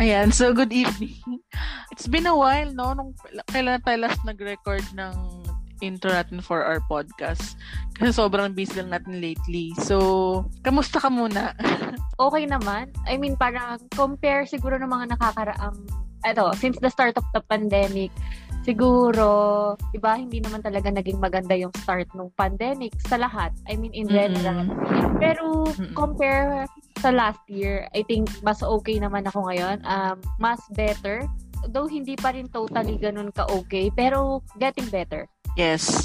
Ayan, so good evening. It's been a while, no? Nung kailan tayo last nag-record ng intro natin for our podcast? Kasi sobrang busy lang natin lately. So, kamusta ka muna? Okay naman. I mean, parang compare siguro ng mga nakakaraang, since the start of the pandemic, siguro, iba, hindi naman talaga naging maganda yung start ng pandemic sa lahat. I mean, in general. Pero, compare sa last year, I think mas okay naman ako ngayon. Mas better. Though hindi pa rin totally ganun ka-okay, pero getting better. Yes.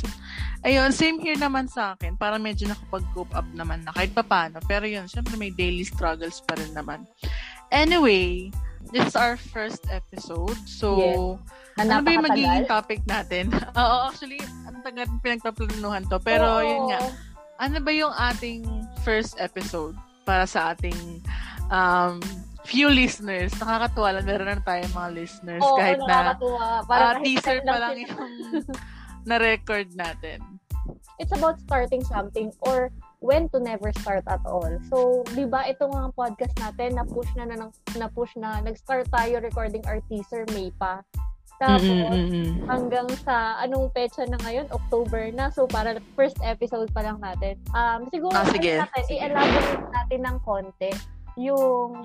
Ayun, same here naman sa akin. Para medyo nakapag-cope up naman na kahit pa paano. Pero yun, syempre may daily struggles pa rin naman. Anyway, this is our first episode. So, yes. Ano ba yung magiging topic natin? Oo, actually, ang tagal pinagpaplanuhan to. Pero yun nga, ano ba yung ating first episode? Para sa ating few listeners. Nakakatuwa lang. Meron na tayong mga listeners. Oo, kahit na teaser pa lang yung na-record natin. It's about starting something or when to never start at all. So, di ba, itong mga podcast natin, na-push na, nag-start tayo recording our teaser, May pa. Tapos, hanggang sa anong petsa na ngayon, October na. So, para first episode pa lang natin. Siguro, i-elaborate natin ng konti yung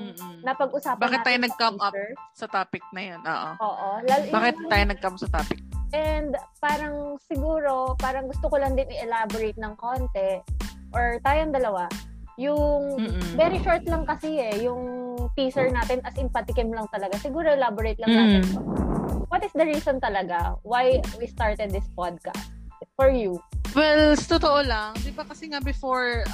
napag-usapan bakit natin. Bakit tayo nag-come up sa topic na yun? Oo. Bakit tayo nag-come sa topic? And parang siguro, parang gusto ko lang din i-elaborate ng konti or tayong dalawa. Yung very short lang kasi yung teaser natin as in patikim lang talaga. Siguro elaborate lang natin. What is the reason talaga why we started this podcast for you? Well, totoo lang. Di ba kasi nga before,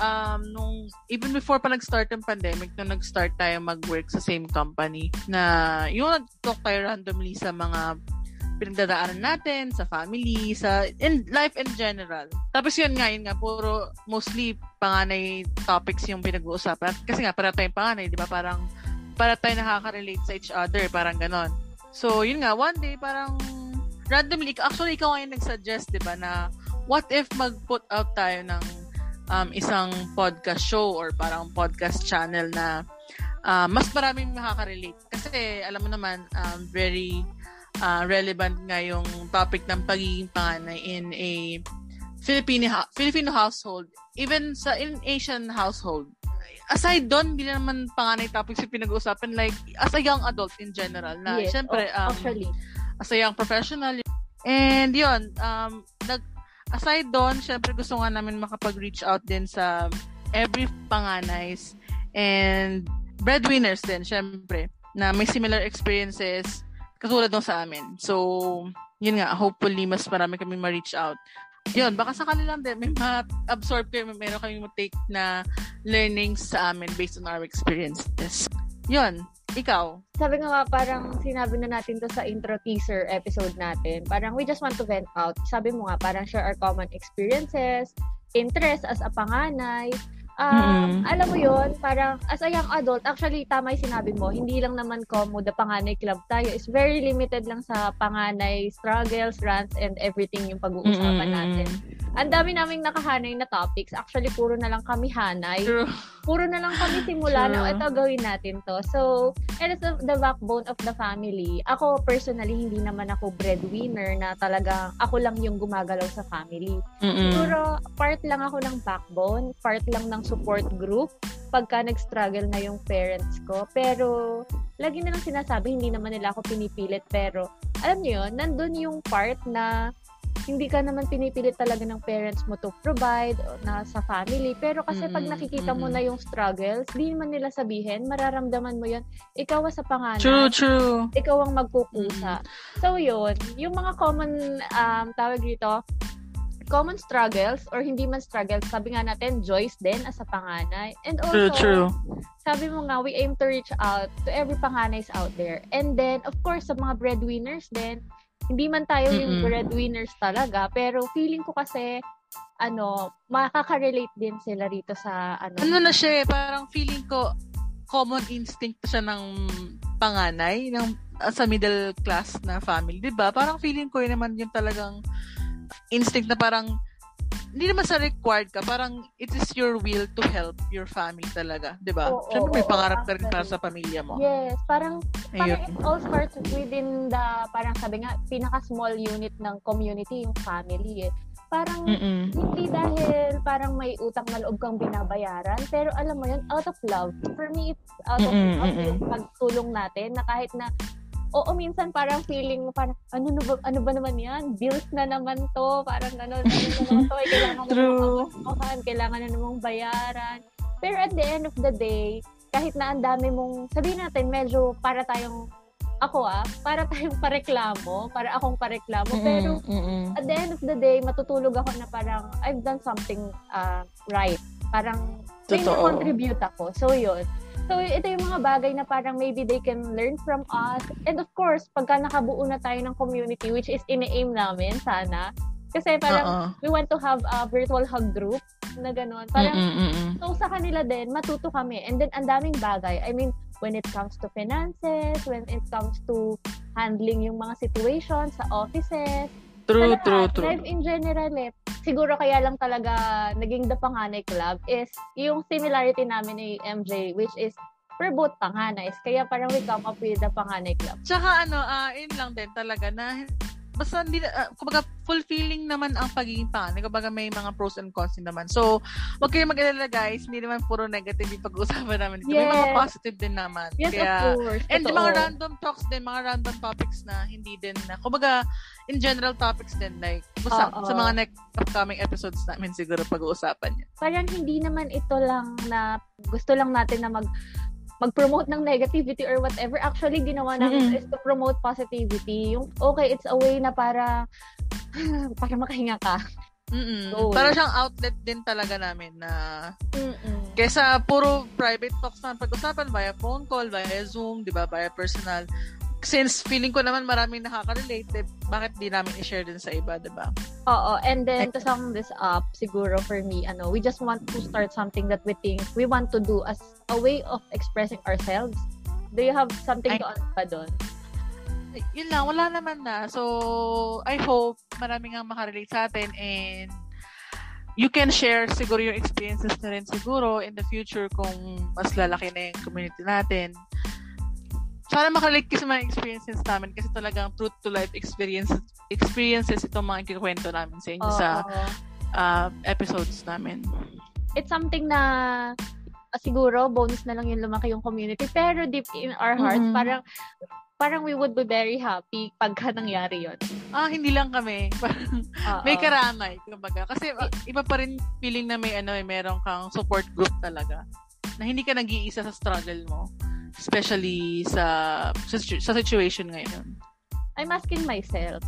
even before pa nag-start yung pandemic, nung nag-start tayo mag-work sa same company, na yung nag-talk tayo randomly sa mga pinagdadaanan natin, sa family, sa life in general. Tapos yun nga, puro mostly panganay topics yung pinag-uusapan. Kasi nga, para tayong panganay, di ba? Parang, para tayo nakaka-relate sa each other, parang ganon. So, yun nga, one day, parang randomly, actually, ikaw ngayon nag-suggest, di ba, na what if mag-put out tayo ng isang podcast show or parang podcast channel na mas maraming makaka-relate. Kasi, alam mo naman, very relevant nga yung topic ng pagiging panganay in a Filipino household, even sa in Asian household. Aside doon, hindi naman panganay topics yung pinag-uusapan, like as a young adult in general na syempre as a young professional. And yun, aside doon, syempre gusto nga namin makapag-reach out din sa every panganays and breadwinners din syempre na may similar experiences katulad nung sa amin. So, yun nga, hopefully mas marami kami ma-reach out. Yun, baka sa kanilang din, may ma-absorb kayo, meron kami ma-take na learnings sa amin based on our experiences. Yun, ikaw. Sabi nga parang sinabi na natin to sa intro teaser episode natin. Parang we just want to vent out. Sabi mo nga, parang share our common experiences, interests as a panganay. Alam mo yun, parang as a young adult, actually, tama yung sinabi mo, hindi lang naman komo, the panganay club tayo is very limited lang sa panganay struggles, rants, and everything yung pag-uusapan natin. Ang dami naming nakahanay na topics. Actually, puro na lang kami hanay. True. Puro na lang kami simula na, ito, gawin natin to. So, and it's the backbone of the family. Ako, personally, hindi naman ako breadwinner na talagang ako lang yung gumagalaw sa family. Siguro, part lang ako ng backbone, part lang ng support group pagka nag-struggle na yung parents ko. Pero, lagi na lang sinasabi, hindi naman nila ako pinipilit. Pero, alam nyo yun, nandun yung part na hindi ka naman pinipilit talaga ng parents mo to provide na sa family. Pero kasi pag nakikita mo na yung struggles, di naman nila sabihin, mararamdaman mo yun. Ikaw sa panganay. True. Ikaw ang magkukusa. So, yun. Yung mga common, tawag dito, common struggles or hindi man struggles, sabi nga natin, joys din as a panganay. And also, true. Sabi mo nga, we aim to reach out to every panganays out there. And then, of course, sa mga breadwinners din, hindi man tayo yung breadwinners talaga, pero feeling ko kasi, makaka-relate din sila rito sa, parang feeling ko, common instinct siya ng panganay, sa middle class na family, diba? Parang feeling ko yun naman yung talagang instinct na parang hindi naman sa required ka, parang it is your will to help your family talaga, di ba? Oh, siyempre may pangarap ka rin para sa pamilya mo. Yes, parang it all starts within the, parang sabi nga, pinaka-small unit ng community, yung family eh. Parang hindi dahil parang may utang na loob kang binabayaran, pero alam mo yun, out of love. For me, it's out of love yung pagtulong natin na kahit na oo, minsan parang feeling mo parang ano ba naman yan? Bills na naman to. Parang ano naman to. Ay, kailangan na namang bayaran. Pero at the end of the day, kahit na ang dami mong, sabihin natin, medyo para tayong, para tayong pareklamo. Para akong pareklamo. Pero at the end of the day, matutulog ako na parang I've done something right. Parang may na-contribute ako. So, yun. So, ito yung mga bagay na parang maybe they can learn from us. And of course, pagka nakabuo na tayo ng community, which is ina-aim namin, sana. Kasi parang we want to have a virtual hug group na gano'n. Parang, so sa kanila din, matuto kami. And then, ang daming bagay. I mean, when it comes to finances, when it comes to handling yung mga situations sa offices. True. Life in general eh. Siguro kaya lang talaga naging The Panganay Club is yung similarity namin ni MJ, which is for both Panganays. Kaya parang we come up with The Panganay Club. Tsaka yun lang din talaga na basta hindi, kumbaga fulfilling naman ang pagiging panganay. Kumbaga may mga pros and cons naman. So, wag kayong mag-alala guys. Hindi naman puro negative yung pag-uusapan namin dito. Yes. May mga positive din naman. Yes, kaya, of course. And mga random talks din, mga random topics na hindi din na, kumbaga, in general topics din like, sa mga next upcoming episodes namin siguro pag-uusapan yan. Parang hindi naman ito lang na gusto lang natin na mag-promote ng negativity or whatever. Actually, ginawa namin is to promote positivity. Yung, okay, it's a way na para makahinga ka. So, para siyang outlet din talaga namin na kesa puro private talks na pag-usapan via phone call, via Zoom, di ba, via personal. Since feeling ko naman maraming nakaka-relate, bakit di namin i-share din sa iba, di ba? Oo, and then to sum this up, siguro for me, we just want to start something that we think we want to do as a way of expressing ourselves. Do you have something to add pa doon? Yun lang, wala naman na. So, I hope maraming ang makarelate sa atin and you can share siguro your experiences na rin siguro in the future kung mas lalaki na yung community natin. Sana makarelate kasi mga experiences namin kasi talagang truth to life experiences itong mga kikwento namin sa inyo sa episodes namin. It's something na siguro bonus na lang yung lumaki yung community pero deep in our hearts parang we would be very happy pagka nangyari yun. Hindi lang kami. May karamay. Kumbaga. Kasi iba pa rin feeling na may meron kang support group talaga na hindi ka nag-iisa sa struggle mo. Especially sa situation ngayon. I'm asking myself.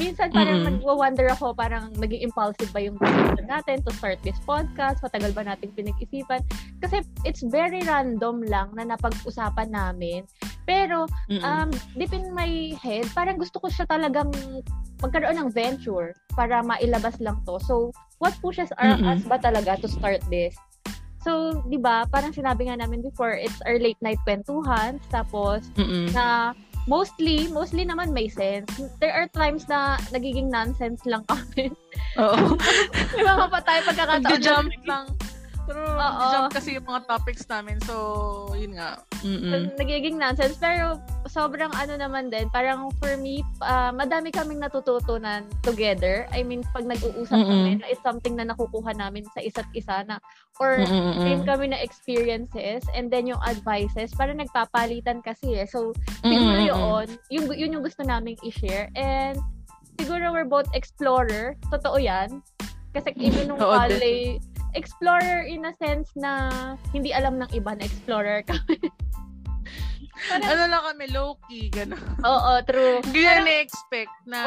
Minsan parang nagwa-wonder ako, parang naging impulsive ba yung decision natin to start this podcast? Matagal ba nating pinag-isipan? Kasi it's very random lang na napag-usapan namin. Pero deep in my head, parang gusto ko siya talagang magkaroon ng venture para mailabas lang to. So, what pushes us ba talaga to start this? So, di ba, parang sinabi nga namin before, it's our late night kwentuhan. Tapos, na mostly naman may sense. There are times na nagiging nonsense lang kami. Oo. May mga patay pagkakataon. Nag-jump lang. True. Nag-jump kasi yung mga topics namin. So, yun nga. So, nagiging nonsense. Pero, sobrang naman din. Parang for me, madami kaming natututunan together. I mean, pag nag-uusap kami, it's something na nakukuha namin sa isa't isa na or same kami na experiences and then yung advices parang nagpapalitan kasi eh. So, siguro yun yung gusto naming i-share and siguro we're both explorer. Totoo yan. Kasi even nung college, explorer in a sense na hindi alam ng iba na explorer kami. Parang, lang kami, low-key, gano'n. Oo, true. Hindi na na-expect na,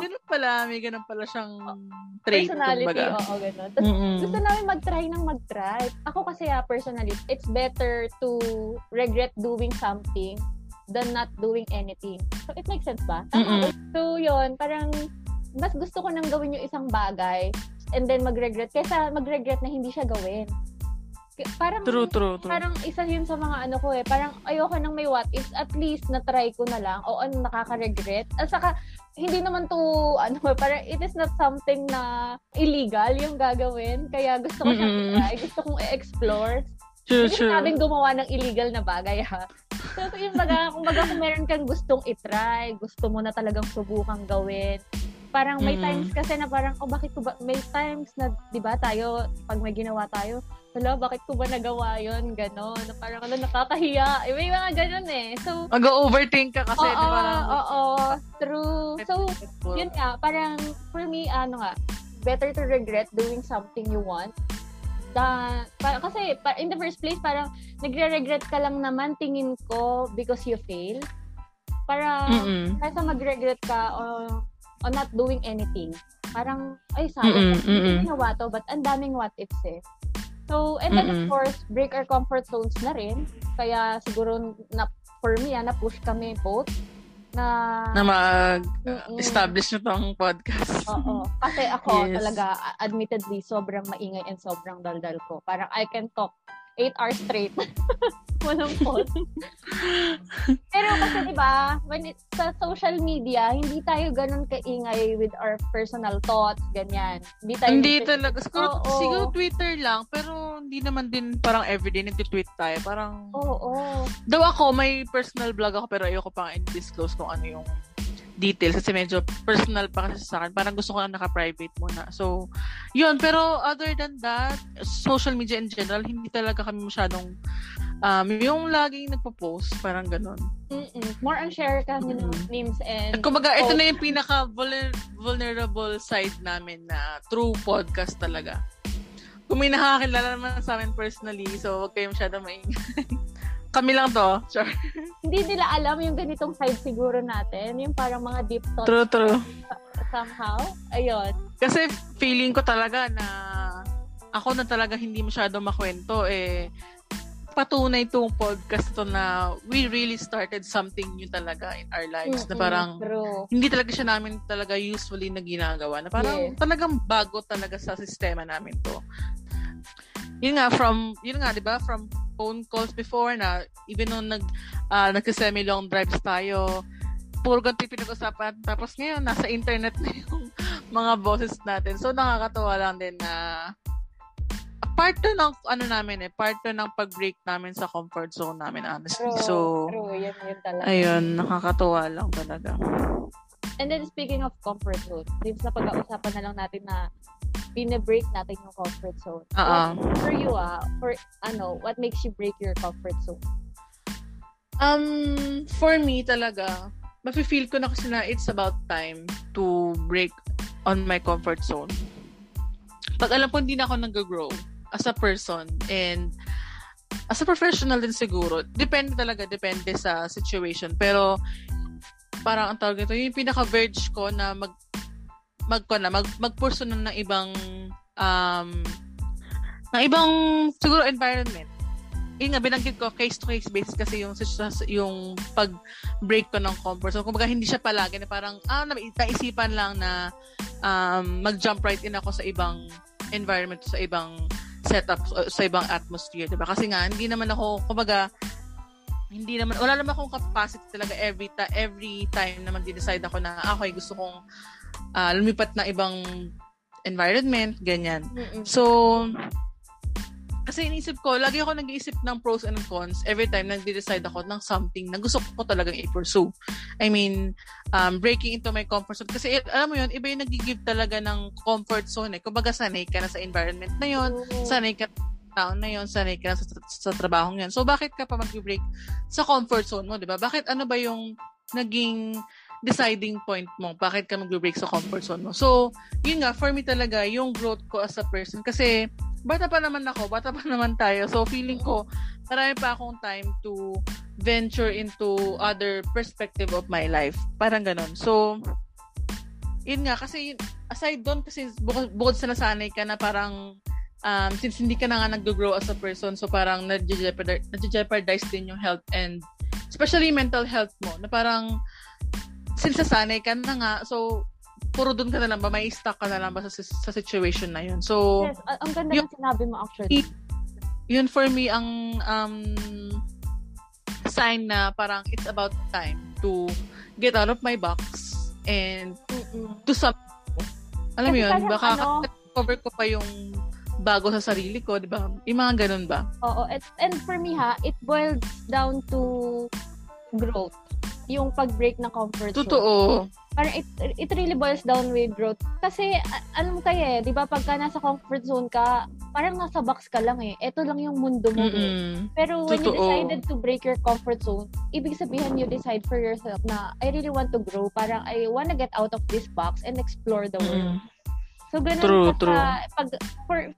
gano'n pala, may gano'n pala siyang trait. Personality, gano'n. Tapos, gusto namin mag-try. Ako kasi, personally, it's better to regret doing something than not doing anything. So, it makes sense ba? So, yun, parang, mas gusto ko nang gawin yung isang bagay and then mag-regret, kaysa mag-regret na hindi siya gawin. Parang, true. Parang isa yun sa mga ko eh. Parang ayoko nang may what ifs. At least, natry ko na lang. Oo, nakaka-regret. At saka, hindi naman to, parang it is not something na illegal yung gagawin. Kaya gusto ko siyang try, gusto kong i-explore. Sure. Sinabing gumawa ng illegal na bagay, ha? So, yung baga, kung meron kang gustong itry, gusto mo na talagang subukang gawin. Parang may times kasi na parang, bakit ko ba, may times na, di ba, tayo, pag may ginawa tayo, hello, bakit ko ba nagawa yun? Ganon. Parang nakakahiya. May mga ganon eh. So, mag-overthink ka kasi. Oo. True. So, yun nga. Parang, for me, better to regret doing something you want. Kasi, in the first place, parang, nagre-regret ka lang naman, tingin ko, because you fail. Parang, kaysa mag-regret ka or not doing anything. Parang, ay, sabi, hindi ginawa to, but ang daming what ifs eh. So, and then, of course, break our comfort zones na rin. Kaya, siguro, for me, na-push kami both na mag-establish na itong podcast. Oo. Kasi ako talaga, admittedly, sobrang maingay and sobrang daldal ko. Parang, I can talk 8 hours straight. Walang pause. Pero kasi, diba, sa social media, hindi tayo ganun kaingay with our personal thoughts, ganyan. Hindi talaga. Siguro Twitter lang, pero hindi naman din parang everyday nag-tweet tayo. Parang, daw ako, may personal vlog ako, pero ayoko pang i-disclose kung ano yung details kasi medyo personal pa kasi sa akin. Parang gusto ko na naka-private muna. So, yun. Pero other than that, social media in general, hindi talaga kami masyadong yung laging nagpo-post. Parang ganun. More on share kami ng memes and kumbaga, ito na yung pinaka-vulnerable side namin na true podcast talaga. Kung may nakakilala naman sa amin personally, so huwag kayo masyadong maingay. Kami lang to. Sure. Hindi nila alam yung ganitong side siguro natin. Yung parang mga deep thoughts. True. Somehow. Ayun. Kasi feeling ko talaga na ako na talaga hindi masyado makwento. Patunay itong podcast to na we really started something new talaga in our lives. Na parang hindi talaga siya namin talaga usually na ginagawa. Na parang talagang bago talaga sa sistema namin to. Yun nga, di ba? From phone calls before na, even nung nagka-semi-long drives tayo, puro ganito pinag-usapan. Tapos ngayon, nasa internet na yung mga boses natin. So, nakakatawa lang din na part 2 ng, part 2 ng pag-break namin sa comfort zone namin, honestly. True. Yun talaga. Ayun, nakakatawa lang talaga. And then, speaking of comfort zone, dito sa pag-uusapan na lang natin na bine-break natin yung comfort zone. For you, what makes you break your comfort zone? For me talaga, mafe-feel ko na kasi na it's about time to break on my comfort zone. Pag alam ko hindi na ako nag-grow as a person and as a professional din siguro. Depende sa situation. Pero, parang ang tawag nito, yung pinaka-verge ko na mag-pursue ng ibang siguro environment. Yung nga, binanggit ko, case-to-case basis kasi yung pag-break ko ng comfort. So, kumbaga, hindi siya palagi na parang, naisipan lang na mag-jump right in ako sa ibang environment, sa ibang setup, sa ibang atmosphere, diba? Kasi nga, hindi naman ako, kumbaga, wala naman akong capacity talaga every time na mag-decide ako na, gusto kong lumipat na ibang environment, ganyan. So, kasi iniisip ko, lagi ako nag-iisip ng pros and cons every time nag-decide ako ng something na gusto ko talagang i-pursue. I mean, breaking into my comfort zone. Kasi alam mo yun, iba yung nag-give talaga ng comfort zone. Kumbaga, sanay ka na sa environment na yun, sanay ka taon na yun, sanay ka na sa trabaho yun. So, bakit ka pa mag-break sa comfort zone mo, diba? Bakit ano ba yung naging deciding point mo, bakit ka mag-break sa comfort zone mo. So, yun nga, for me talaga, yung growth ko as a person. Kasi, bata pa naman tayo. So, feeling ko, marami pa akong time to venture into other perspective of my life. Parang ganun. So, yun nga, kasi, aside doon, kasi bukod sa nasanay ka na parang, since hindi ka na nga nag-grow as a person, so parang na-jeopardize din yung health and, especially mental health mo, na parang, since nasanay ka na nga, so, puro dun ka na lang ba? May stuck ka na lang ba sa situation na yun? So, yes, ang ganda yung sinabi mo actually. Yun for me, ang sign na parang it's about time to get out of my box and to some, alam mo yun, baka cover ko pa yung bago sa sarili ko, di ba? Yung mga ganun ba? Oo. And for me ha, it boiled down to growth. Yung pag-break ng comfort zone. Totoo. Parang it really boils down with growth. Kasi, ano mo kayo eh, di ba, pagka nasa comfort zone ka, parang nasa box ka lang eh. Ito lang yung mundo mo eh. Pero when you decided to break your comfort zone, ibig sabihin you decide for yourself na, I really want to grow. Parang, I wanna get out of this box and explore the world. So, ganun true.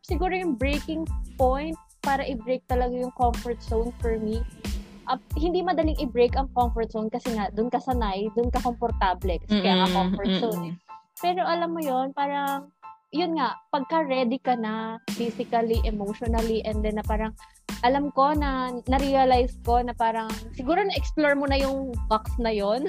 Siguro yung breaking point para i-break talaga yung comfort zone for me. Hindi madaling i-break ang comfort zone kasi nga doon ka sanay, doon ka komportable kasi kaya ka comfort zone eh. Pero alam mo yon, parang yun nga, pagka ready ka na physically, emotionally, and then na parang alam ko na na-realize ko na parang siguro na-explore mo na yung box na yon.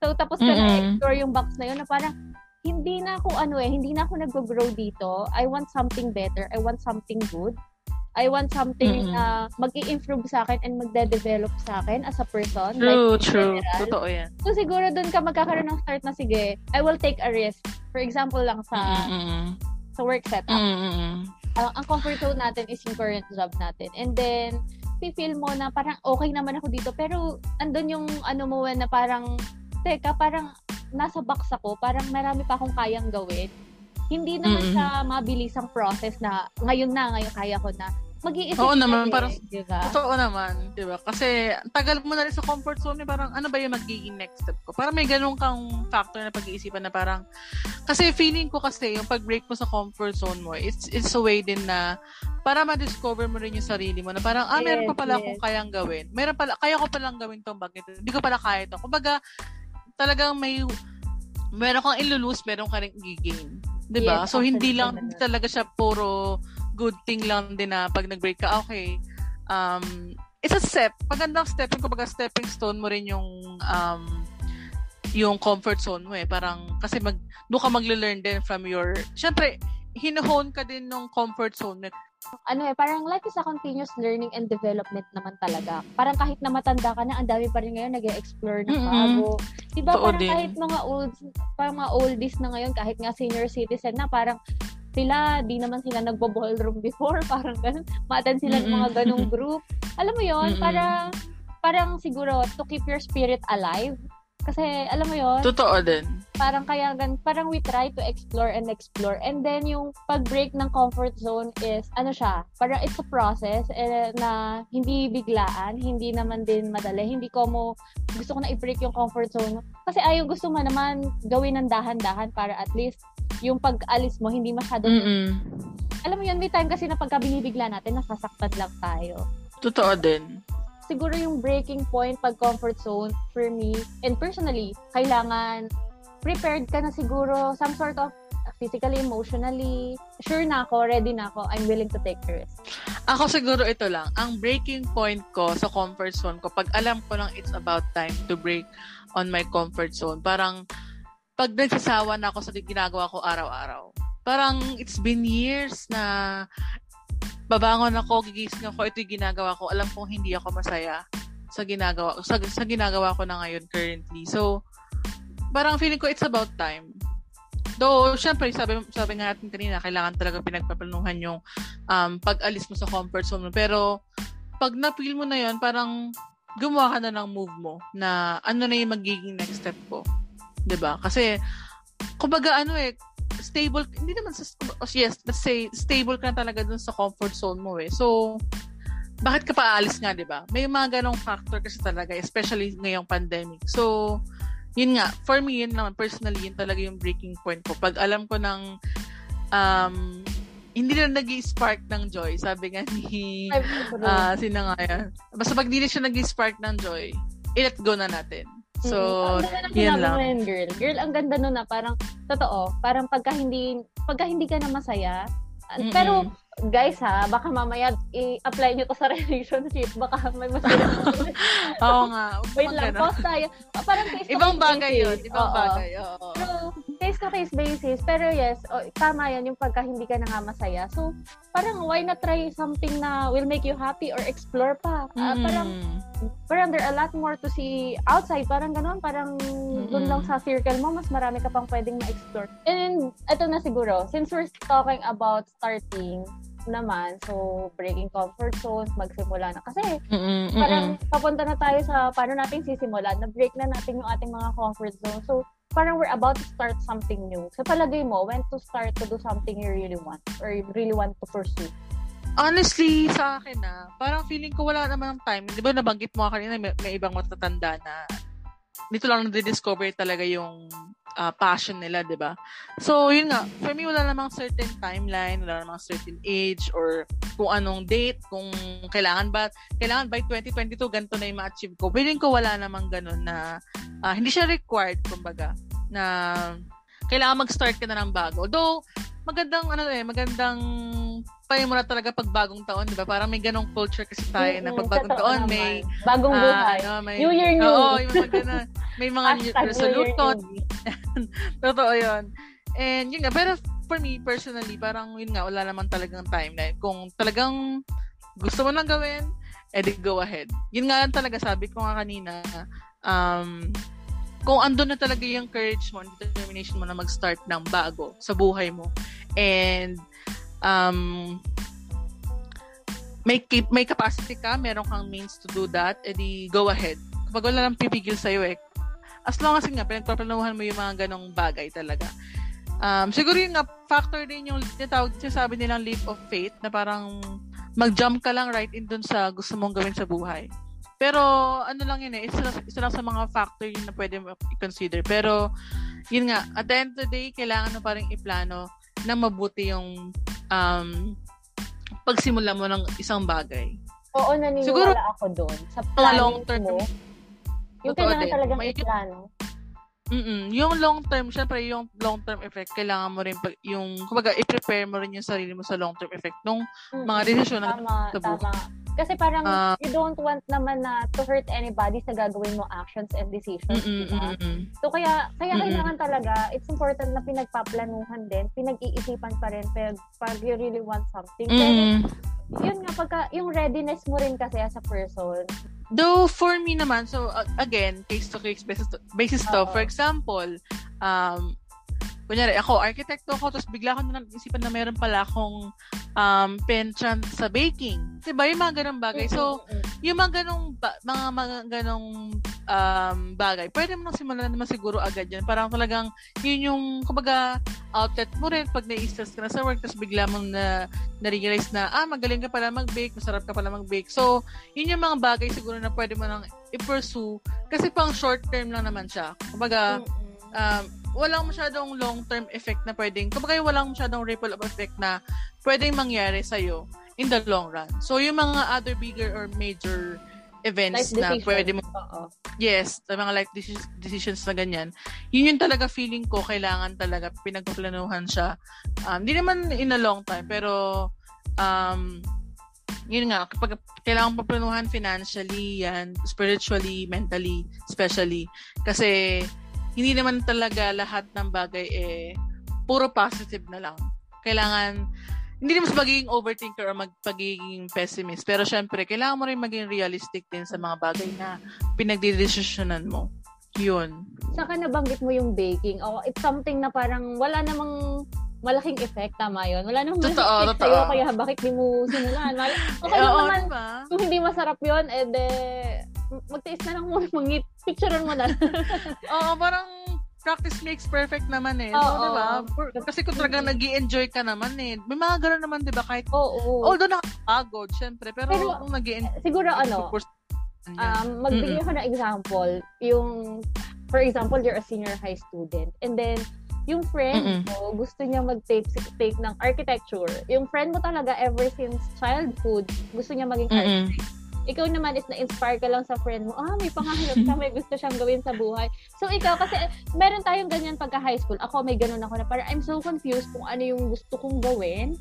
So tapos ka na-explore yung box na yon na parang hindi na ako nag-grow dito. I want something better, I want something good. I want something na mag-i-improve sa akin and magde-develop sa akin as a person. True. Totoo yan. So, siguro dun ka magkakaroon ng start na, sige, I will take a risk. For example lang sa work setup. Ang comfort zone natin is yung current job natin. And then, feel mo na parang okay naman ako dito. Pero, andun yung ano mo na parang, teka, parang nasa box ako. Parang marami pa akong kayang gawin. Hindi naman sa mabilisang process na ngayon kaya ko na. Mag-iisip oo naman, parang, diba? Totoo naman, diba? Kasi, tagal mo na rin sa comfort zone, parang ano ba yung magiging next step ko? Parang may ganun kang factor na pag-iisipan na parang, kasi feeling ko kasi, yung pag-break mo sa comfort zone mo, it's a way din na, para ma-discover mo rin yung sarili mo, na parang, meron pa pala akong kayang gawin. Meron pala, kaya ko palang gawin tong bagay. Hindi ko pala kaya ito. Kumbaga, talagang meron kang ilulose, meron ka rin i-gain. Diba? Yes, so, hindi lang talaga siya puro good thing lang din na pag nag-break ka, okay. It's a step. Pagandang step. Kumbaga, stepping stone mo rin yung comfort zone mo eh. Parang, kasi doon ka mag-learn din from your, syempre, hinuhone ka din ng comfort zone. Ano eh, parang life is a continuous learning and development naman talaga. Parang kahit na matanda ka na, ang dami pa rin ngayon nag-e-explore ng bago. Diba, totoo parang din. Kahit mga oldies na ngayon, kahit nga senior citizen na, parang sila, di naman sila nagbo-ballroom before, parang ganun. Matan sila ng mga ganung group. Alam mo yon, parang siguro, to keep your spirit alive. Kasi, alam mo yon, totoo din. Parang kaya, parang we try to explore. And then, yung pag-break ng comfort zone is, ano siya, parang it's a process na hindi biglaan, hindi naman din madali. Hindi ko mo, gusto ko na i-break yung comfort zone. Kasi ayaw, gusto mo naman gawin ng dahan-dahan para at least yung pag-alis mo, hindi masyadong... Alam mo yun, may time kasi na pagka binibigla natin, nasasaktan lang tayo. Totoo din. Siguro yung breaking point pag comfort zone for me, and personally, kailangan... prepared ka na siguro, some sort of physically, emotionally, sure na ako, ready na ako, I'm willing to take the risk. Ako siguro ito lang, ang breaking point ko sa comfort zone ko, pag alam ko lang it's about time to break on my comfort zone, parang pag nagsasawa na ako sa ginagawa ko araw-araw, parang it's been years na babangon ako, gigising ako, ito yung ginagawa ko, alam kong hindi ako masaya sa ginagawa ko na ngayon currently. So, parang feeling ko it's about time. Though, syempre, sabi nga natin kanina, kailangan talaga pinagpaplanuhan yung pag-alis mo sa comfort zone. Pero, pag na-feel mo na yon, parang gumawa ka na ng move mo na ano na yung magiging next step ko. Diba? Kasi, kumbaga ano eh, stable, hindi naman sa, yes, let's say, stable ka na talaga dun sa comfort zone mo eh. So, bakit ka paalis nga, diba? May mga ganong factor kasi talaga, especially ngayong pandemic. So, yun nga, for me, yun naman, personally, yun talaga yung breaking point ko. Pag alam ko ng, hindi na nag-i-spark ng joy, sabi nga ni, sino nga yan. Basta pag hindi na siya nag-i-spark ng joy, i-let go na natin. So, yun lang. Ang ganda na sinabi mo yun, girl. Ang ganda nun na, parang, totoo, parang pagka hindi ka na masaya, pero, guys ha, baka mamaya i-apply nyo to sa relationship. Baka may masaya. Oo nga. Wait lang, pause tayo. Parang ibang bagay yun. Pero, guys, case-to-case basis. Pero yes, oh, tama yan yung pagka hindi ka na nga masaya. So, parang why not try something na will make you happy or explore pa? Parang there are a lot more to see outside. Parang ganun, parang dun lang sa circle mo, mas marami ka pang pwedeng ma-explore. And ito na siguro, since we're talking about starting naman, so breaking comfort zones, magsimula na kasi parang papunta na tayo sa paano natin sisimulan, na break na natin yung ating mga comfort zones. So parang we're about to start something new. Sa palagay mo, when to start to do something you really want or you really want to pursue? Honestly, sa akin na, parang feeling ko wala naman ng time. Di ba nabanggit mo kanina, may ibang matatanda na dito lang na-discover talaga yung passion nila, di ba? So, yun nga, for me, wala namang certain timeline, wala namang certain age, or kung anong date, kung kailangan by 2022, ganito na yung ma-achieve ko. Feeling ko wala namang ganun na, hindi siya required, kumbaga, na kailangan mag-start ka na ng bago. Though, magandang tayo muna talaga pag bagong taon, di ba? Parang may ganong culture kasi tayo na pag bagong taon, may bagong buhay. New Year New. Oo, yung mga ganun. May mga new resolution. Totoo yun. And yun nga, pero for me, personally, parang yun nga, wala naman talagang timeline. Kung talagang gusto mo lang gawin, edi go ahead. Yun nga talaga, sabi ko nga kanina, kung andun na talaga yung courage mo, determination mo na mag-start ng bago sa buhay mo. And may capacity ka, meron kang means to do that, edi go ahead. Kapag wala lang pipigil sa'yo eh. As long as nga, pinagpaplanuhan mo yung mga ganong bagay talaga. Siguro yung nga, factor din yung sabi nilang leap of faith, na parang mag-jump ka lang right in dun sa gusto mong gawin sa buhay. Pero ano lang yun eh, isa lang sa mga factor yun na pwede mo i-consider. Pero yun nga, at the end of the day, kailangan mo parang iplano na mabuti yung pagsimula mo ng isang bagay. Oo, naniniwala siguro, ako doon. Sa planning mo, yung kailangan talagang iplano. Yung long-term, syempre yung long-term effect, kailangan mo rin yung, kumbaga, i-prepare mo rin yung sarili mo sa long-term effect ng mga decision na tama. Kasi parang you don't want naman na to hurt anybody sa gagawin mo actions and decisions, diba? So kaya kailangan talaga, it's important na pinagpaplanuhan din, pinag-iisipan pa rin pag you really want something. Pero yun nga, pagka yung readiness mo rin kasi as a person. Though for me naman, so again, case-to-case basis to. For example, kunyari, ako, arkitekto ko, tapos bigla ko na nag-isipan na meron pala akong penchant sa baking. Diba? Yung mga ganong bagay. So, yung mga ganong bagay, pwede mo nang simulan naman siguro agad yan. Parang talagang, yun yung, kumbaga, outlet mo rin pag na-stress ka na sa work, tapos bigla mo na-realize na, magaling ka pala mag-bake, masarap ka pala mag-bake. So, yun yung mga bagay siguro na pwede mo nang i-pursue. Kasi pang short term lang naman siya. Kumbaga, walang masyadong long-term effect na pwedeng, kumbaga walang masyadong ripple of effect na pwedeng mangyari sa'yo in the long run. So, yung mga other bigger or major events na pwede mo, yes, mga life decisions na ganyan, yun yung talaga feeling ko, kailangan talaga pinagplanuhan siya. Di naman in a long time, pero yun nga, kapag kailangan paplanuhan financially, yan, spiritually, mentally, especially. Kasi hindi naman talaga lahat ng bagay eh puro positive na lang. Kailangan, hindi naman magiging overthinker o magpagiging pessimist. Pero syempre, kailangan mo rin maging realistic din sa mga bagay na pinagdidesisyonan mo. Yun. Saka nabanggit mo yung baking. Oh, it's something na parang wala namang malaking effect. Tama yun. Wala namang malaking effect sa'yo. Kaya bakit di mo simulan? Okay naman. Diba? Kung hindi masarap yun, magtiis na lang muna, mangit. Picturean mo na. Oo, parang practice makes perfect naman eh. So, diba? Kasi kung talaga nag-i-enjoy ka naman eh. May mga gano'n naman, diba? Kahit, although nakapagod, syempre. Pero kung nag-i-enjoy, siguro ano, magbigay ko na example. Yung, for example, you're a senior high student. And then, yung friend mo, gusto niya mag-take ng architecture. Yung friend mo talaga, ever since childhood, gusto niya maging architect. Ikaw naman is na-inspire ka lang sa friend mo, may pangarap ka, may gusto siyang gawin sa buhay. So ikaw, kasi meron tayong ganyan pagka high school. Ako, may ganun ako na parang I'm so confused kung ano yung gusto kong gawin.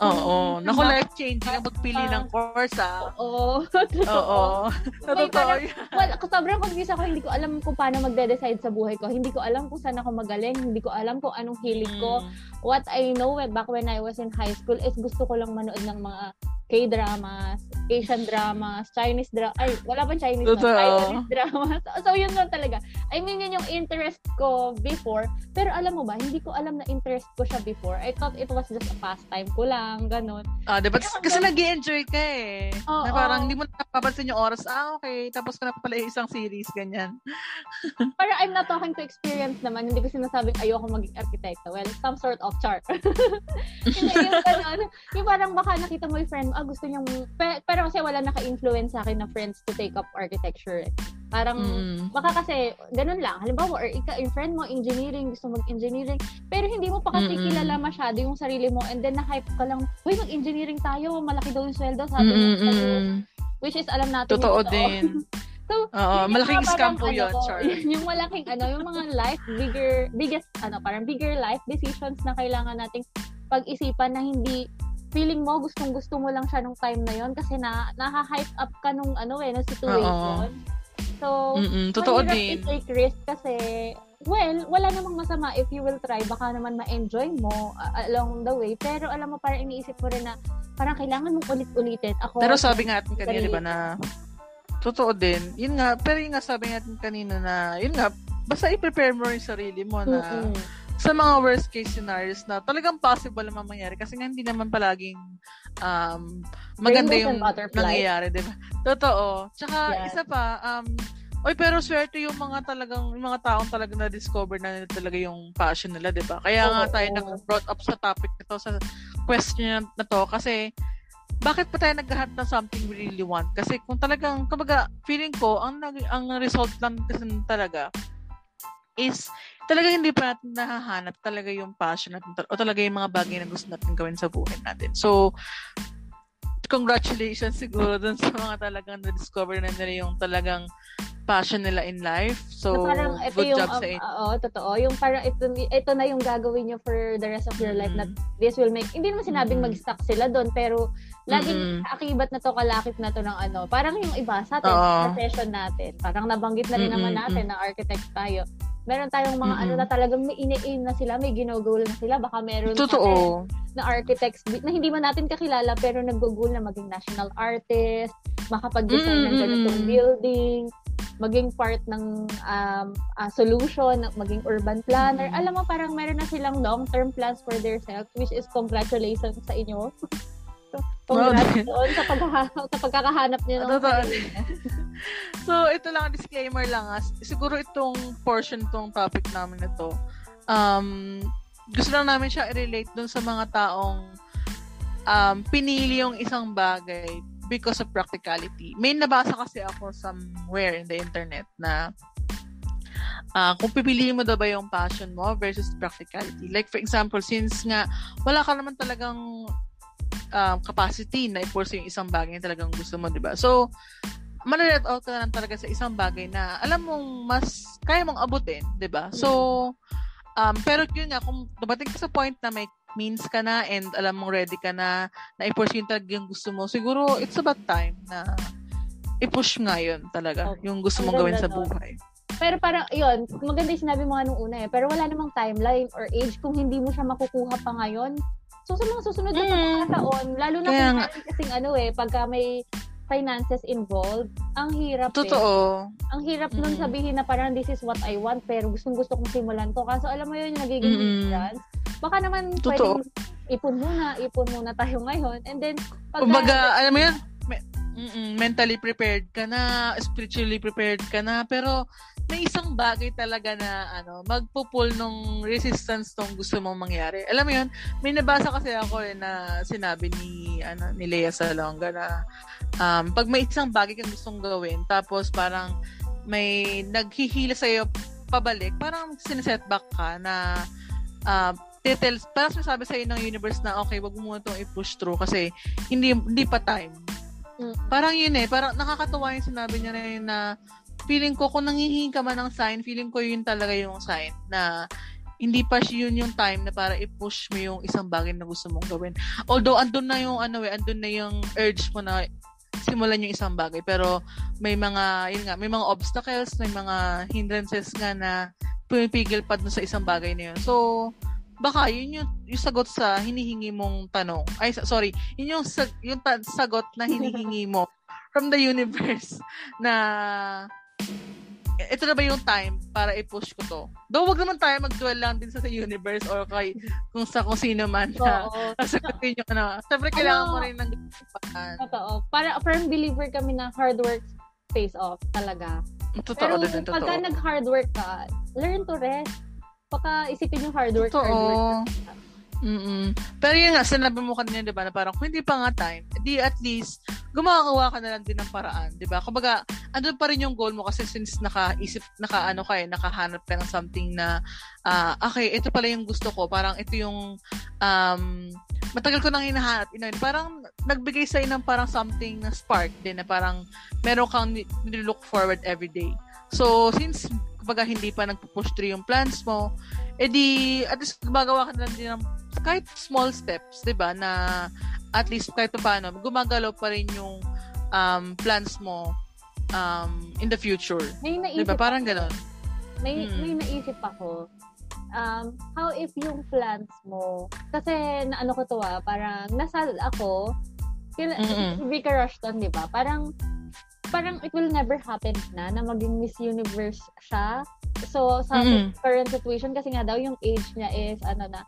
Oo. Naku, life-changing ang magpili ng course, ah. Oo. Oo. Totoo yan. Well, sobrang confused ako. Hindi ko alam kung paano magde-decide sa buhay ko. Hindi ko alam kung saan ako magaling. Hindi ko alam kung anong hilig ko. What I know back when I was in high school is gusto ko lang manood ng mga K-dramas, Asian dramas, Chinese drama. Ay, wala pa Chinese na. Chinese dramas. So, yun lang talaga. I mean, yun yung interest ko before. Pero alam mo ba, hindi ko alam na interest ko siya before. I thought it was just a pastime ko lang, ganun. Ah, diba? Kasi nag-i-enjoy ka eh. Oh, na parang hindi mo napapansin yung oras. Ah, okay. Tapos ko na pala isang series, ganyan. Pero I'm not talking to experience naman. Hindi ko sinasabing ayoko maging arkitekto. Well, some sort of chart. Hindi, yung ganun. Yung parang baka nakita mo yung friend, gusto niyang, pero kasi wala naka-influence sa akin na friends to take up architecture. Parang, baka kasi, ganun lang. Halimbawa, or yung friend mo, engineering, gusto mag-engineering, pero hindi mo pa kasi kilala masyado yung sarili mo, and then na-hype ka lang, uy, mag-engineering tayo, malaki daw yung sweldo, sabi mo, which is, alam natin. Totoo din. So, malaking scam po yun, Char. Yung malaking, yung mga life, bigger life decisions na kailangan nating pag-isipan na hindi, feeling mo, gustong-gusto mo lang siya nung time na yon kasi naka-hype up ka nung nung situation. So, totoo din. Take risk kasi, well, wala namang masama if you will try. Baka naman ma-enjoy mo along the way. Pero alam mo, parang iniisip mo rin na parang kailangan mong ulit-ulitin. Pero sabi nga atin kanina, di ba, na totoo din. Yun nga, pero yung nga sabi natin kanina na, yun nga, basta i-prepare mo yung sarili mo na sa mga worst case scenarios na talagang possible naman mangyari kasi nga hindi naman palaging maganda yung nangyayari, diba? Totoo. Tsaka isa pa, pero swerte yung mga talagang, yung mga taong talagang na-discover na talaga yung passion nila, diba? Kaya nga tayo nag-brought up sa topic nito, sa question na to, kasi bakit pa tayo naghahanap ng something we really want? Kasi kung talagang, kumbaga, feeling ko, ang result lang kasi talaga is talaga hindi pa natin nahahanap talaga yung passion natin o talaga yung mga bagay na gusto natin gawin sa buhay natin. So, congratulations siguro dun sa mga talagang na-discover na nila yung talagang passion nila in life. So, good job sa inyo. Oo, totoo. Yung parang ito na yung gagawin nyo for the rest of your life na this will make, hindi naman sinabing mag-stuck sila dun, pero laging akibat na to, kalakip na to ng Parang yung iba sa atin, sa session natin. Parang nabanggit na rin naman natin na architect tayo. Meron tayong mga na talagang may ini-aim na sila, may ginogol na sila. Baka meron na architects na hindi man natin kakilala pero nag-goal na maging national artist, makapag-design ng ganitong building, maging part ng solution, maging urban planner. Alam mo, parang meron na silang long-term plans for themselves, which is congratulations sa inyo. Congrats doon sa pagkakahanap niyo ng So, ito lang, disclaimer lang. Siguro itong portion, itong topic namin ito, gusto lang namin siya i-relate dun sa mga taong pinili yung isang bagay because of practicality. May nabasa kasi ako somewhere in the internet na kung pipiliin mo daw ba yung passion mo versus practicality. Like, for example, since nga wala ka naman talagang capacity na i-pursue yung isang bagay na talagang gusto mo, diba? So, man-let out ka na lang talaga sa isang bagay na alam mong mas kaya mong abutin, diba? So, pero yun nga, kung dumating ka sa point na may means ka na and alam mong ready ka na na i-pursue yung talaga yung gusto mo, siguro it's about time na i-push nga yun talaga, yung gusto mong gawin sa buhay. Pero parang, yun, maganda yung sinabi mo nga nung una eh, pero wala namang timeline or age kung hindi mo siya makukuha pa ngayon. So, sa mga susunod na pagkakataon, lalo na kung kasing pagka may finances involved, ang hirap. Totoo. Eh. Ang hirap nun sabihin na parang this is what I want, pero gustong-gusto kong simulan ko. Kaso alam mo yun, nagiging hindrance. Baka naman pwedeng ipon muna tayo ngayon. And then, kumbaga, alam mo yun, mentally prepared ka na, spiritually prepared ka na, pero may isang bagay talaga na magpo-pull nung resistance nung gusto mong mangyari. Alam mo yun, may nabasa kasi ako na sinabi ni Lea Salonga na pag may isang bagay kang gustong gawin tapos parang may naghihila sa'yo pabalik, parang sinisetback ka na parang sinasabi sa'yo ng universe na okay, wag mo muna itong i-push through kasi hindi pa time. Parang yun parang nakakatawa yung sinabi niya na yun na feeling ko kung nanghihingi ka man ng sign, feeling ko yun talaga yung sign na hindi pa yun yung time na para i-push mo yung isang bagay na gusto mong gawin. Although andun na yung urge mo na simulan yung isang bagay, pero may mga obstacles, may mga hindrances nga na pumipigil pa dun sa isang bagay na yun. So baka yun yung sagot sa hinihingi mong tanong. Ay, sorry. Yun yung sagot na hinihingi mo from the universe na ito na ba yung time para i-push ko to? Though wag naman tayo mag-dwell lang din sa universe or kung sino man na sagutin nyo na. Siyempre, kailangan mo rin ng gagawin. Totoo. Para firm believer kami na hard work pays off talaga. Totoo. Pero pagka nag-hard work ka, learn to rest. Baka isipin yung hard work. Pero yun nga, sinabi mo kanina, diba, na parang kung hindi pa nga time, di at least, gumagawa ka na lang din ng paraan, diba? Kumbaga, andun pa rin yung goal mo kasi since nakahanap ka ng something na, okay, ito pala yung gusto ko, parang ito yung, matagal ko nang hinahanap, parang nagbigay sa'yo ng parang something na spark din, na parang meron kang nilook forward every day. So, since baga hindi pa nagpo-push through yung plans mo, edi at least gumagawa ka na din ng kahit small steps, diba, na at least kahit paano gumagalaw pa rin yung plans mo in the future. Diba? Parang gano'n. May naisip ako. How if yung plans mo, kasi naano ko to parang nasal ako, Vika Rushton, diba? Parang it will never happen na maging Miss Universe siya. So, sa current situation, kasi nga daw yung age niya is,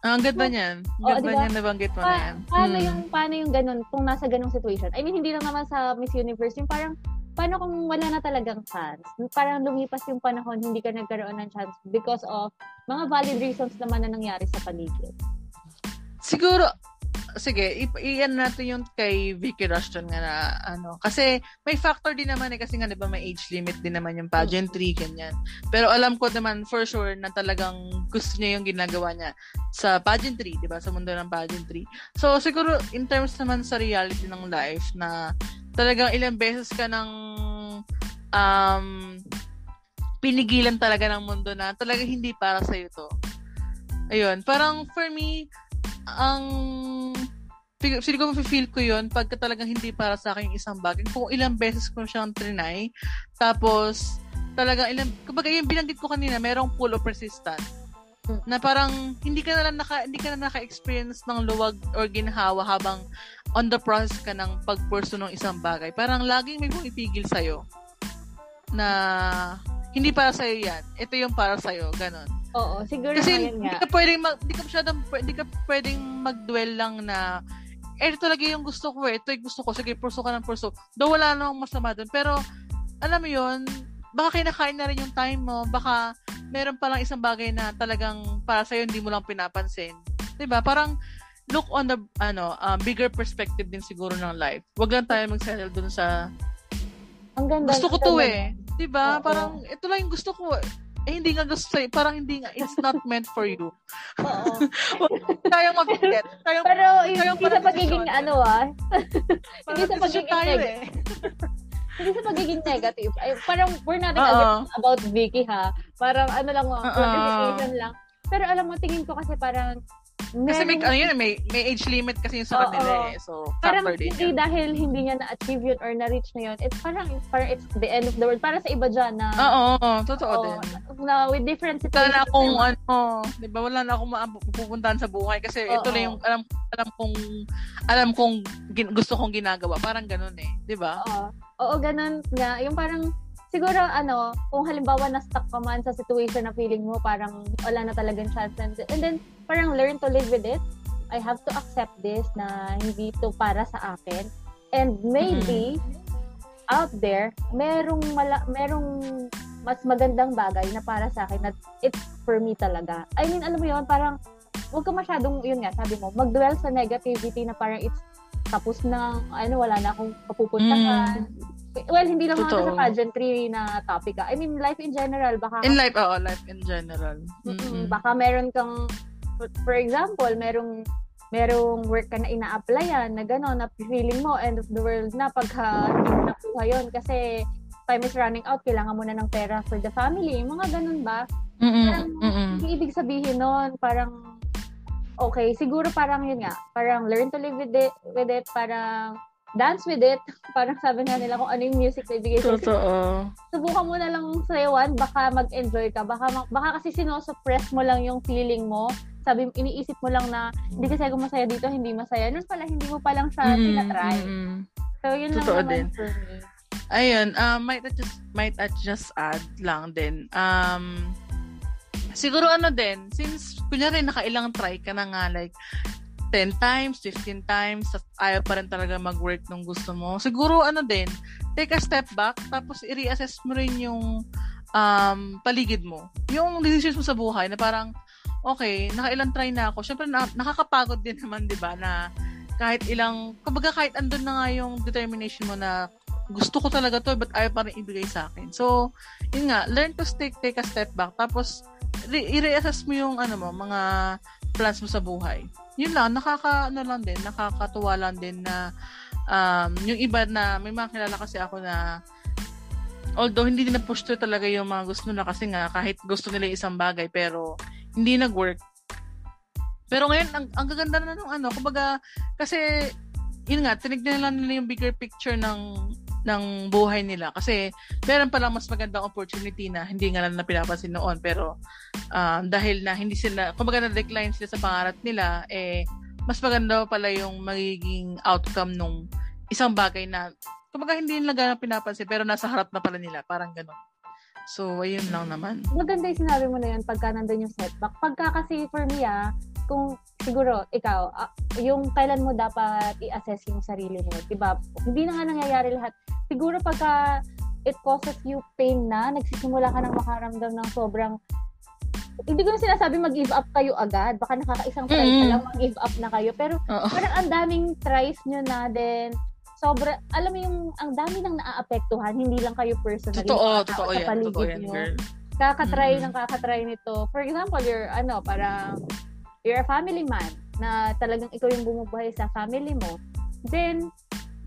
Ang ganda niyan. Ang ganda niyan, nabanggit mo na yan. Paano yung ganun, kung nasa ganung situation? I mean, hindi lang naman sa Miss Universe, yung parang, paano kung wala na talagang chance? Parang lumipas yung panahon, hindi ka nagkaroon ng chance because of mga valid reasons naman na nangyari sa paligid. Siguro, sige, iyan natin yung kay Vicky Rushton nga na, kasi may factor din naman kasi nga, diba, may age limit din naman yung pageantry, ganyan. Pero alam ko naman for sure na talagang gusto niya yung ginagawa niya sa pageantry, diba, sa mundo ng pageantry. So, siguro, in terms naman sa reality ng life na talagang ilang beses ka ng pinigilan talaga ng mundo na talagang hindi para sa'yo to. Ayun, parang for me, siguro feel ko yun pagka talagang hindi para sa akin yung isang bagay, kung ilang beses ko siyang trinay, tapos talagang kumbaga yung binanggit ko kanina, merong pull of resistance na parang hindi ka na naka-experience ng luwag or ginhawa habang on the process ka ng pag-pursue ng isang bagay. Parang laging may pumipigil sa'yo na hindi para sa'yo yan, ito yung para sa'yo, ganun. Oo, siguro kasi hindi ka pwedeng mag-dwell lang na ito talaga yung gusto ko, ito yung gusto ko, sige, purso ka ng purso. Though wala namang masama doon, pero alam mo yun, baka kinakain na rin yung time mo, baka meron palang isang bagay na talagang para sa'yo, hindi mo lang pinapansin. Diba? Parang look on the bigger perspective din siguro ng life. Wag lang tayo mag-settle doon sa ang ganda, gusto ko to eh. Diba? Okay. Parang ito lang yung gusto ko. Hindi nga gusto sa'yo. Parang hindi nga. It's not meant for you. Oo. Kayang mag-get. Pero hindi sa pagiging hindi sa pagiging negative. Hindi sa pagiging negative. Parang we're not about Vicky, ha? Parang clarification lang. Pero alam mo, tingin ko kasi parang kasi may age limit kasi yung sa kanila eh. So, parang hindi dahil hindi niya na-achieve yun or na-reach na yun, it's parang it's the end of the world. Para sa iba dyan na totoo din. Na with different situations. Wala na akong diba, wala na akong pupuntahan sa buhay kasi ito na yung alam kong gusto kong ginagawa. Parang ganun eh. Diba? Oo, ganun nga. Yung parang siguro, kung halimbawa na-stuck ka man sa situation na feeling mo, parang wala na talagang chance. And then, parang learn to live with it. I have to accept this na hindi to para sa akin. And maybe, out there, merong mas magandang bagay na para sa akin na it's for me talaga. I mean, alam mo yun, parang huwag ka masyadong, yun nga, sabi mo, mag-dwell sa negativity na parang it's tapos na, wala na akong papupuntahan. Well, hindi lang mga sa pageantry na topic. I mean, life in general. Life in general. Mm-hmm. Baka meron kang, for example, merong work ka na ina-applyan na gano'n, na feeling mo, end of the world na pagka nakuha yun. Kasi time is running out, kailangan mo na ng pera for the family, mga ganun ba? Parang, ibig sabihin nun, parang, okay, siguro parang yun nga, parang learn to live with it, parang dance with it, parang sabi nga nila kung ano yung music na ibigay sa'yo. Totoo. Subukan mo na lang sayawan, baka mag-enjoy ka, baka kasi sinosuppress mo lang yung feeling mo, sabi iniisip mo lang na hindi kasi ako masaya dito, hindi masaya. Noon pala, hindi mo palang siya tinatry. So, yun totoo lang naman din for me. Ayun, might I just add lang din. Siguro ano din, since kunyari nakailang try ka na nga, like, 10 times, 15 times, ayaw pa rin talaga mag-work nung gusto mo. Siguro, ano din, take a step back, tapos i-reassess mo rin yung paligid mo. Yung decisions mo sa buhay na parang, okay, nakailang try na ako. Siyempre, nakakapagod din naman, di ba, na kahit ilang, kumbaga kahit andun na nga yung determination mo na gusto ko talaga to, but ayaw pa rin ibigay sa akin. So, yun nga, learn to take a step back, tapos i-reassess mo yung, ano mo, mga plans mo sa buhay. Yun lang, nakakatuwa lang din na yung iba na, may mga kilala kasi ako na although hindi na push to talaga yung mga gusto nila kasi nga kahit gusto nila isang bagay pero hindi nag-work. Pero ngayon, ang gaganda na nung ano, kumbaga, kasi yun nga, tinignan lang nila yung bigger picture ng buhay nila kasi meron palang mas magandang opportunity na hindi nga lang na pinapansin noon pero dahil na hindi sila kumbaga na-decline sila sa pangarap nila eh mas maganda pala yung magiging outcome nung isang bagay na kumbaga hindi nila gano'ng pinapansin pero nasa harap na pala nila parang gano'n. So ayun lang naman. Maganda yung sinabi mo na yun pagka nandun yung setback. Pagka kasi for me kung siguro ikaw yung kailan mo dapat i-assess yung sarili mo, diba? Hindi na nga nangyayari lahat. Siguro pagka it causes you pain na, nagsisimula ka ng makaramdam ng sobrang, hindi ko na sinasabi mag-give up kayo agad, baka nakakaisang try ka lang mag-give up na kayo, pero parang ang daming tries nyo na din, sobra, alam mo yung ang dami nang naaapektuhan, hindi lang kayo personally. Totoo yan, totoo yan, girl. Kakatry nito. For example, you're a family man na talagang ikaw yung bumubuhay sa family mo. Then,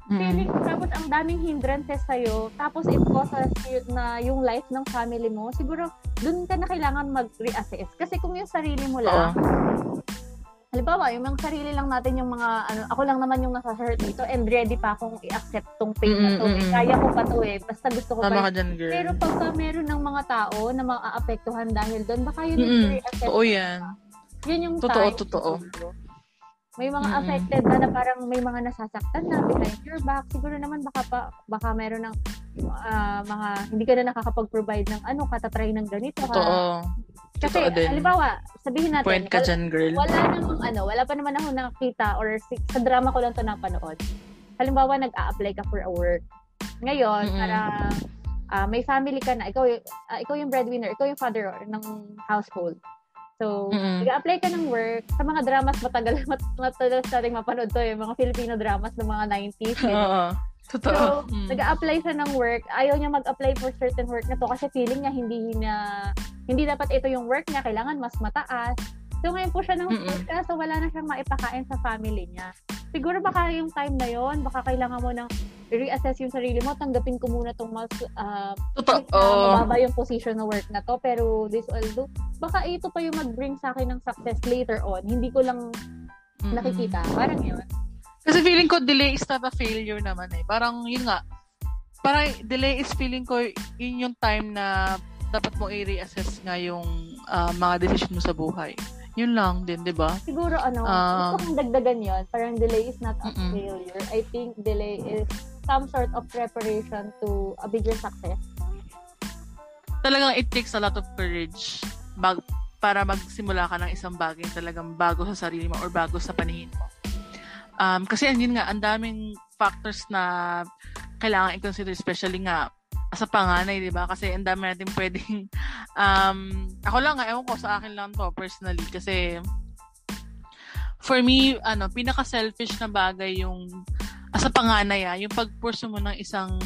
feeling tapos ang daming hindrances sa'yo, tapos it causes na yung life ng family mo, siguro dun ka na kailangan mag-reassess. Kasi kung yung sarili mo lang, halimbawa, yung mga sarili lang natin yung mga, ako lang naman yung nasa-hurt dito and ready pa akong i-accept tong pain na to. Kaya ko pa to basta gusto ko pa. Pero pagka meron ng mga tao na maaapektuhan dahil doon, baka yun yung reassess. Oo yan. Yun yung totoo. May mga affected na parang may mga nasasaktan na behind your back. Siguro naman baka meron ng mga hindi ka na nakakapag-provide ng katatry ng ganito. Totoo. Kasi, halimbawa, sabihin natin, point ka dyan, girl. Wala pa naman ako nakita or sa drama ko lang ito napanood. Halimbawa, nag-a-apply ka for a work. Ngayon, parang may family ka na. Ikaw yung breadwinner. Ikaw yung father ng household. So, nag-apply ka ng work sa mga dramas matagal nating mapanood to yung mga Filipino dramas ng mga 90s. Totoo. So, nag-apply siya ng work. Ayaw niya mag-apply for certain work na to kasi feeling niya hindi dapat ito yung work niya, kailangan mas mataas. So, ngayon po siya ng work, so wala na siyang maipakain sa family niya. Siguro baka yung time na yon, baka kailangan mo ng reassess yung sarili mo, tanggapin ko muna itong mas mababa yung position na work na to, pero this will do. Baka ito pa yung mag-bring sa akin ng success later on. Hindi ko lang nakikita. Parang yun. Kasi feeling ko, delay is not a failure naman eh. Parang yun nga, parang delay is feeling ko yun yung time na dapat mo i-reassess nga yung mga decision mo sa buhay. Yun lang din, di ba? Siguro, gusto kong dagdagan yun. Parang delay is not a failure. I think delay is some sort of preparation to a bigger success. Talagang it takes a lot of courage para magsimula ka ng isang bagay talagang bago sa sarili mo or bago sa paningin mo. Kasi yun nga, ang daming factors na kailangan i-consider, especially nga sa panganay, di ba? Kasi ang dami natin pwedeng ako lang, ewan ko, sa akin lang to personally kasi for me, pinaka-selfish na bagay yung sa panganay, yung pag-pursue mo ng isang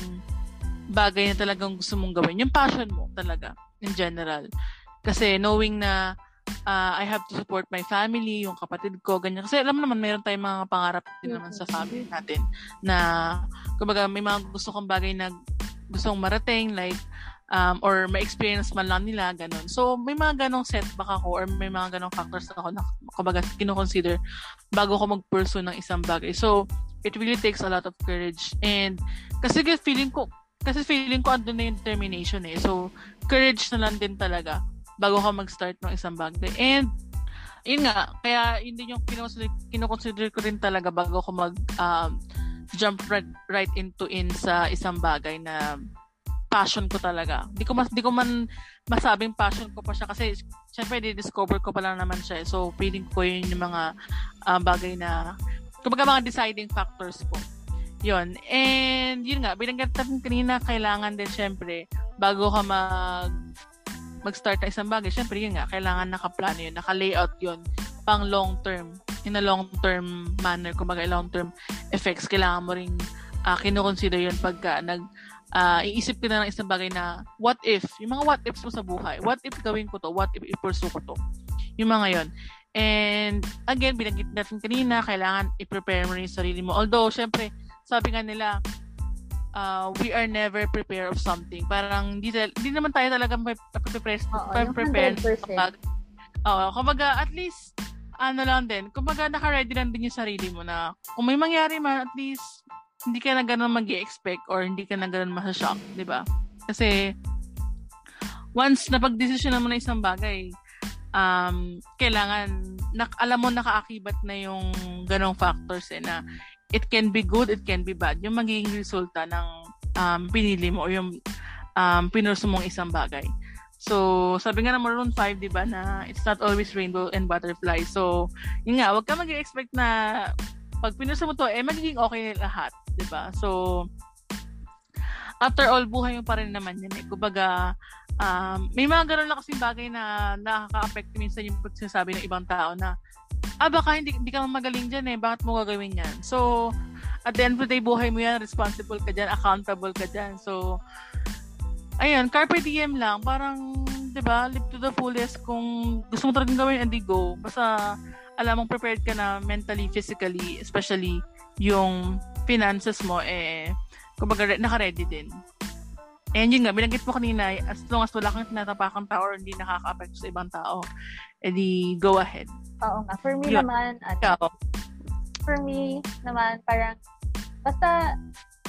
bagay na talagang gusto mong gawin. Yung passion mo talaga, in general. Kasi knowing na I have to support my family, yung kapatid ko, ganyan. Kasi alam naman, mayroon tayong mga pangarap din naman sa family natin na, kumbaga, may mga gusto kang bagay na gustong marating, like, or ma-experience man lang nila, ganun. So, may mga ganong setback ako or may mga ganong factors ako na kumbaga kinoconsider bago ko mag-pursue ng isang bagay. So, it really takes a lot of courage. And, kasi feeling ko andun na yung determination eh. So, courage na lang din talaga bago ka mag-start ng isang bagay. And, yun nga, kaya yun din yung kinoconsider ko rin talaga bago ko mag-jump right into sa isang bagay na passion ko talaga. Di ko man masabing passion ko pa siya kasi syempre di-discover ko pa lang naman siya. So, feeling ko yun yung mga bagay na kumbaga mga deciding factors ko. Yun. And yun nga, binanggit natin kanina, kailangan din syempre bago ka mag-start na isang bagay, syempre yun nga, kailangan nakaplano yun, naka-layout yun pang long term, in a long term manner, kumbaga long term effects. Kailangan mo ring kinoconsider yun pagka iisip ka na ng isang bagay na what if, yung mga what ifs mo sa buhay, what if gawin ko to, what if i-pursue ko to, yung mga yon. And again, binanggit natin kanina, kailangan i-prepare mo rin yung sarili mo, although syempre sabi nga nila we are never prepared of something, parang hindi naman tayo talaga prepare kumbaga at least ano lang din, kumbaga naka-ready lang din yung sarili mo na kung may mangyari man, at least hindi ka na ganun mag-i-expect or hindi ka na ganun masashock, di ba? Kasi, once napag-desisyon mo na isang bagay, kailangan, alam mo nakaakibat na yung ganong factors eh, na it can be good, it can be bad. Yung magiging resulta ng pinili mo o yung pinurso mong isang bagay. So, sabi nga na Maroon 5, di ba, na it's not always rainbow and butterfly. So, yun nga, wag ka mag-i-expect na pag pinurso mo to, magiging okay lahat, diba? So, after all, buhay mo pa rin naman yun eh. Kumbaga, may mga ganun lang kasing bagay na nakaka-affect minsan yung pagsasabi ng ibang tao na, baka hindi ka magaling dyan eh, bakit mo gagawin yan? So, at the end of the day, buhay mo yan, responsible ka dyan, accountable ka dyan. So, ayun, carpe diem lang, parang, diba, live to the fullest. Kung gusto mo talagang gawin, andi go. Basta, alam mong prepared ka na mentally, physically, especially yung finances mo, kumbaga, naka-ready din. And yun nga, binanggit mo kanina, as long as wala kang tinatapakang tao or hindi nakaka-affect sa ibang tao, edi go ahead. Oo nga. For me naman, parang, basta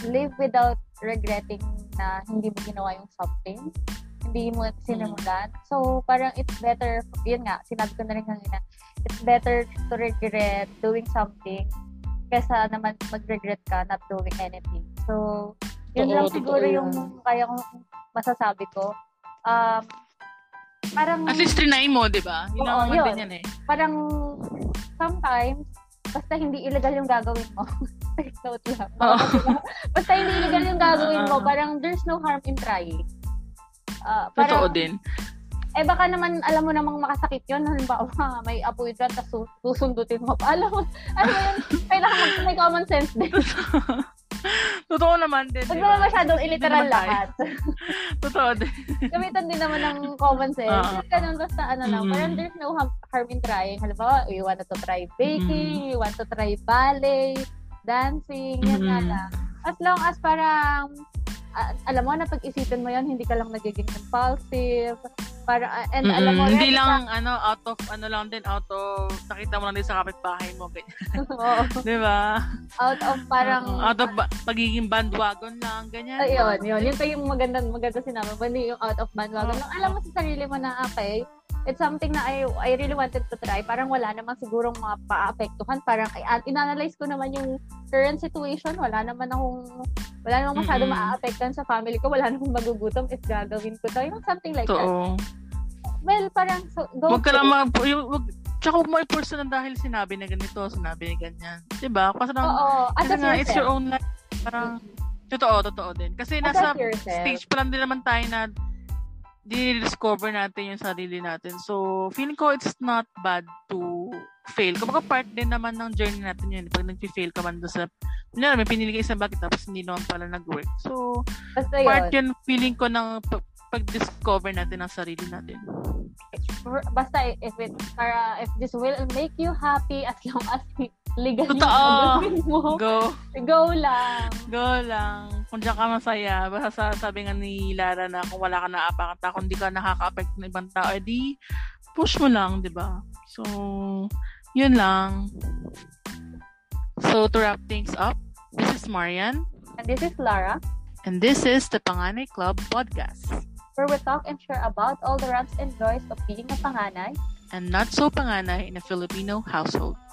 live without regretting na hindi mo ginawa yung something, hindi mo sinimulan. So, parang it's better, yun nga, sinabi ko na rin kanina, it's better to regret doing something kaysa naman mag-regret ka not doing anything. So, yun lang siguro yung kaya kong masasabi ko. Parang at least trinay mo, di ba? Yun ang naman din yan eh. Parang sometimes, basta hindi illegal yung gagawin mo. Take note lang. Basta hindi illegal yung gagawin mo, parang there's no harm in trying. Totoo din. Baka naman, alam mo namang makasakit yun. Halimbawa, may apoy dyan, tapos susundutin mo pa. Alam mo yun, kailangan may common sense din. Totoo naman din. Huwag naman masyadong iliteral lahat. Totoo din. Gamitan din naman ng common sense. Ganun, basta lang. Parang there's no harm in trying. Halimbawa, you want to try baking, you want to try ballet, dancing, yan nga lang. As long as parang, alam mo, napag-isipin mo yun, hindi ka lang nagiging impulsive, para, and alam mo, hindi lang, out of, nakita mo lang din sa kapitbahay mo, ganyan. Diba? Out of pagiging bandwagon lang, ganyan. Yun. Yun pa yung maganda sinama, hindi yung out of bandwagon lang. Alam mo sa sarili mo na, okay, it's something na I really wanted to try. Parang wala namang sigurong mapa-apektuhan. Parang, inanalyze ko naman yung current situation. Wala namang masyado ma-apektuhan sa family ko. Wala namang magugutom if gagawin ko to. Yung something like that. Well, parang, so, go. Huwag ka lang tsaka huwag mo i-person dahil sinabi na ganito, sinabi na ganyan. Diba? Kasi nga, it's your own life. Parang, totoo din. Kasi nasa stage pa lang din naman tayo na dinidiscover natin yung sarili natin. So, feeling ko it's not bad to fail. Kumbaga part din naman ng journey natin yun. Pag nag-fail ka man doon sa, may pinili ka isang bagay tapos hindi naman pala nag-work. So, part yun feeling ko ng pag-discover natin ang sarili natin. Basta if this will make you happy as long as legally mo, go lang. kung diyan ka masaya, basta sabi nga ni Lara na kung wala ka na apakata, kung di ka nakaka-affect ng ibang tao, edi push mo lang, di ba? So, yun lang. So, to wrap things up, this is Marian. And this is Lara. And this is the Panganay Club Podcast, where we talk and share about all the rants and joys of being a Panganay and not so Panganay in a Filipino household.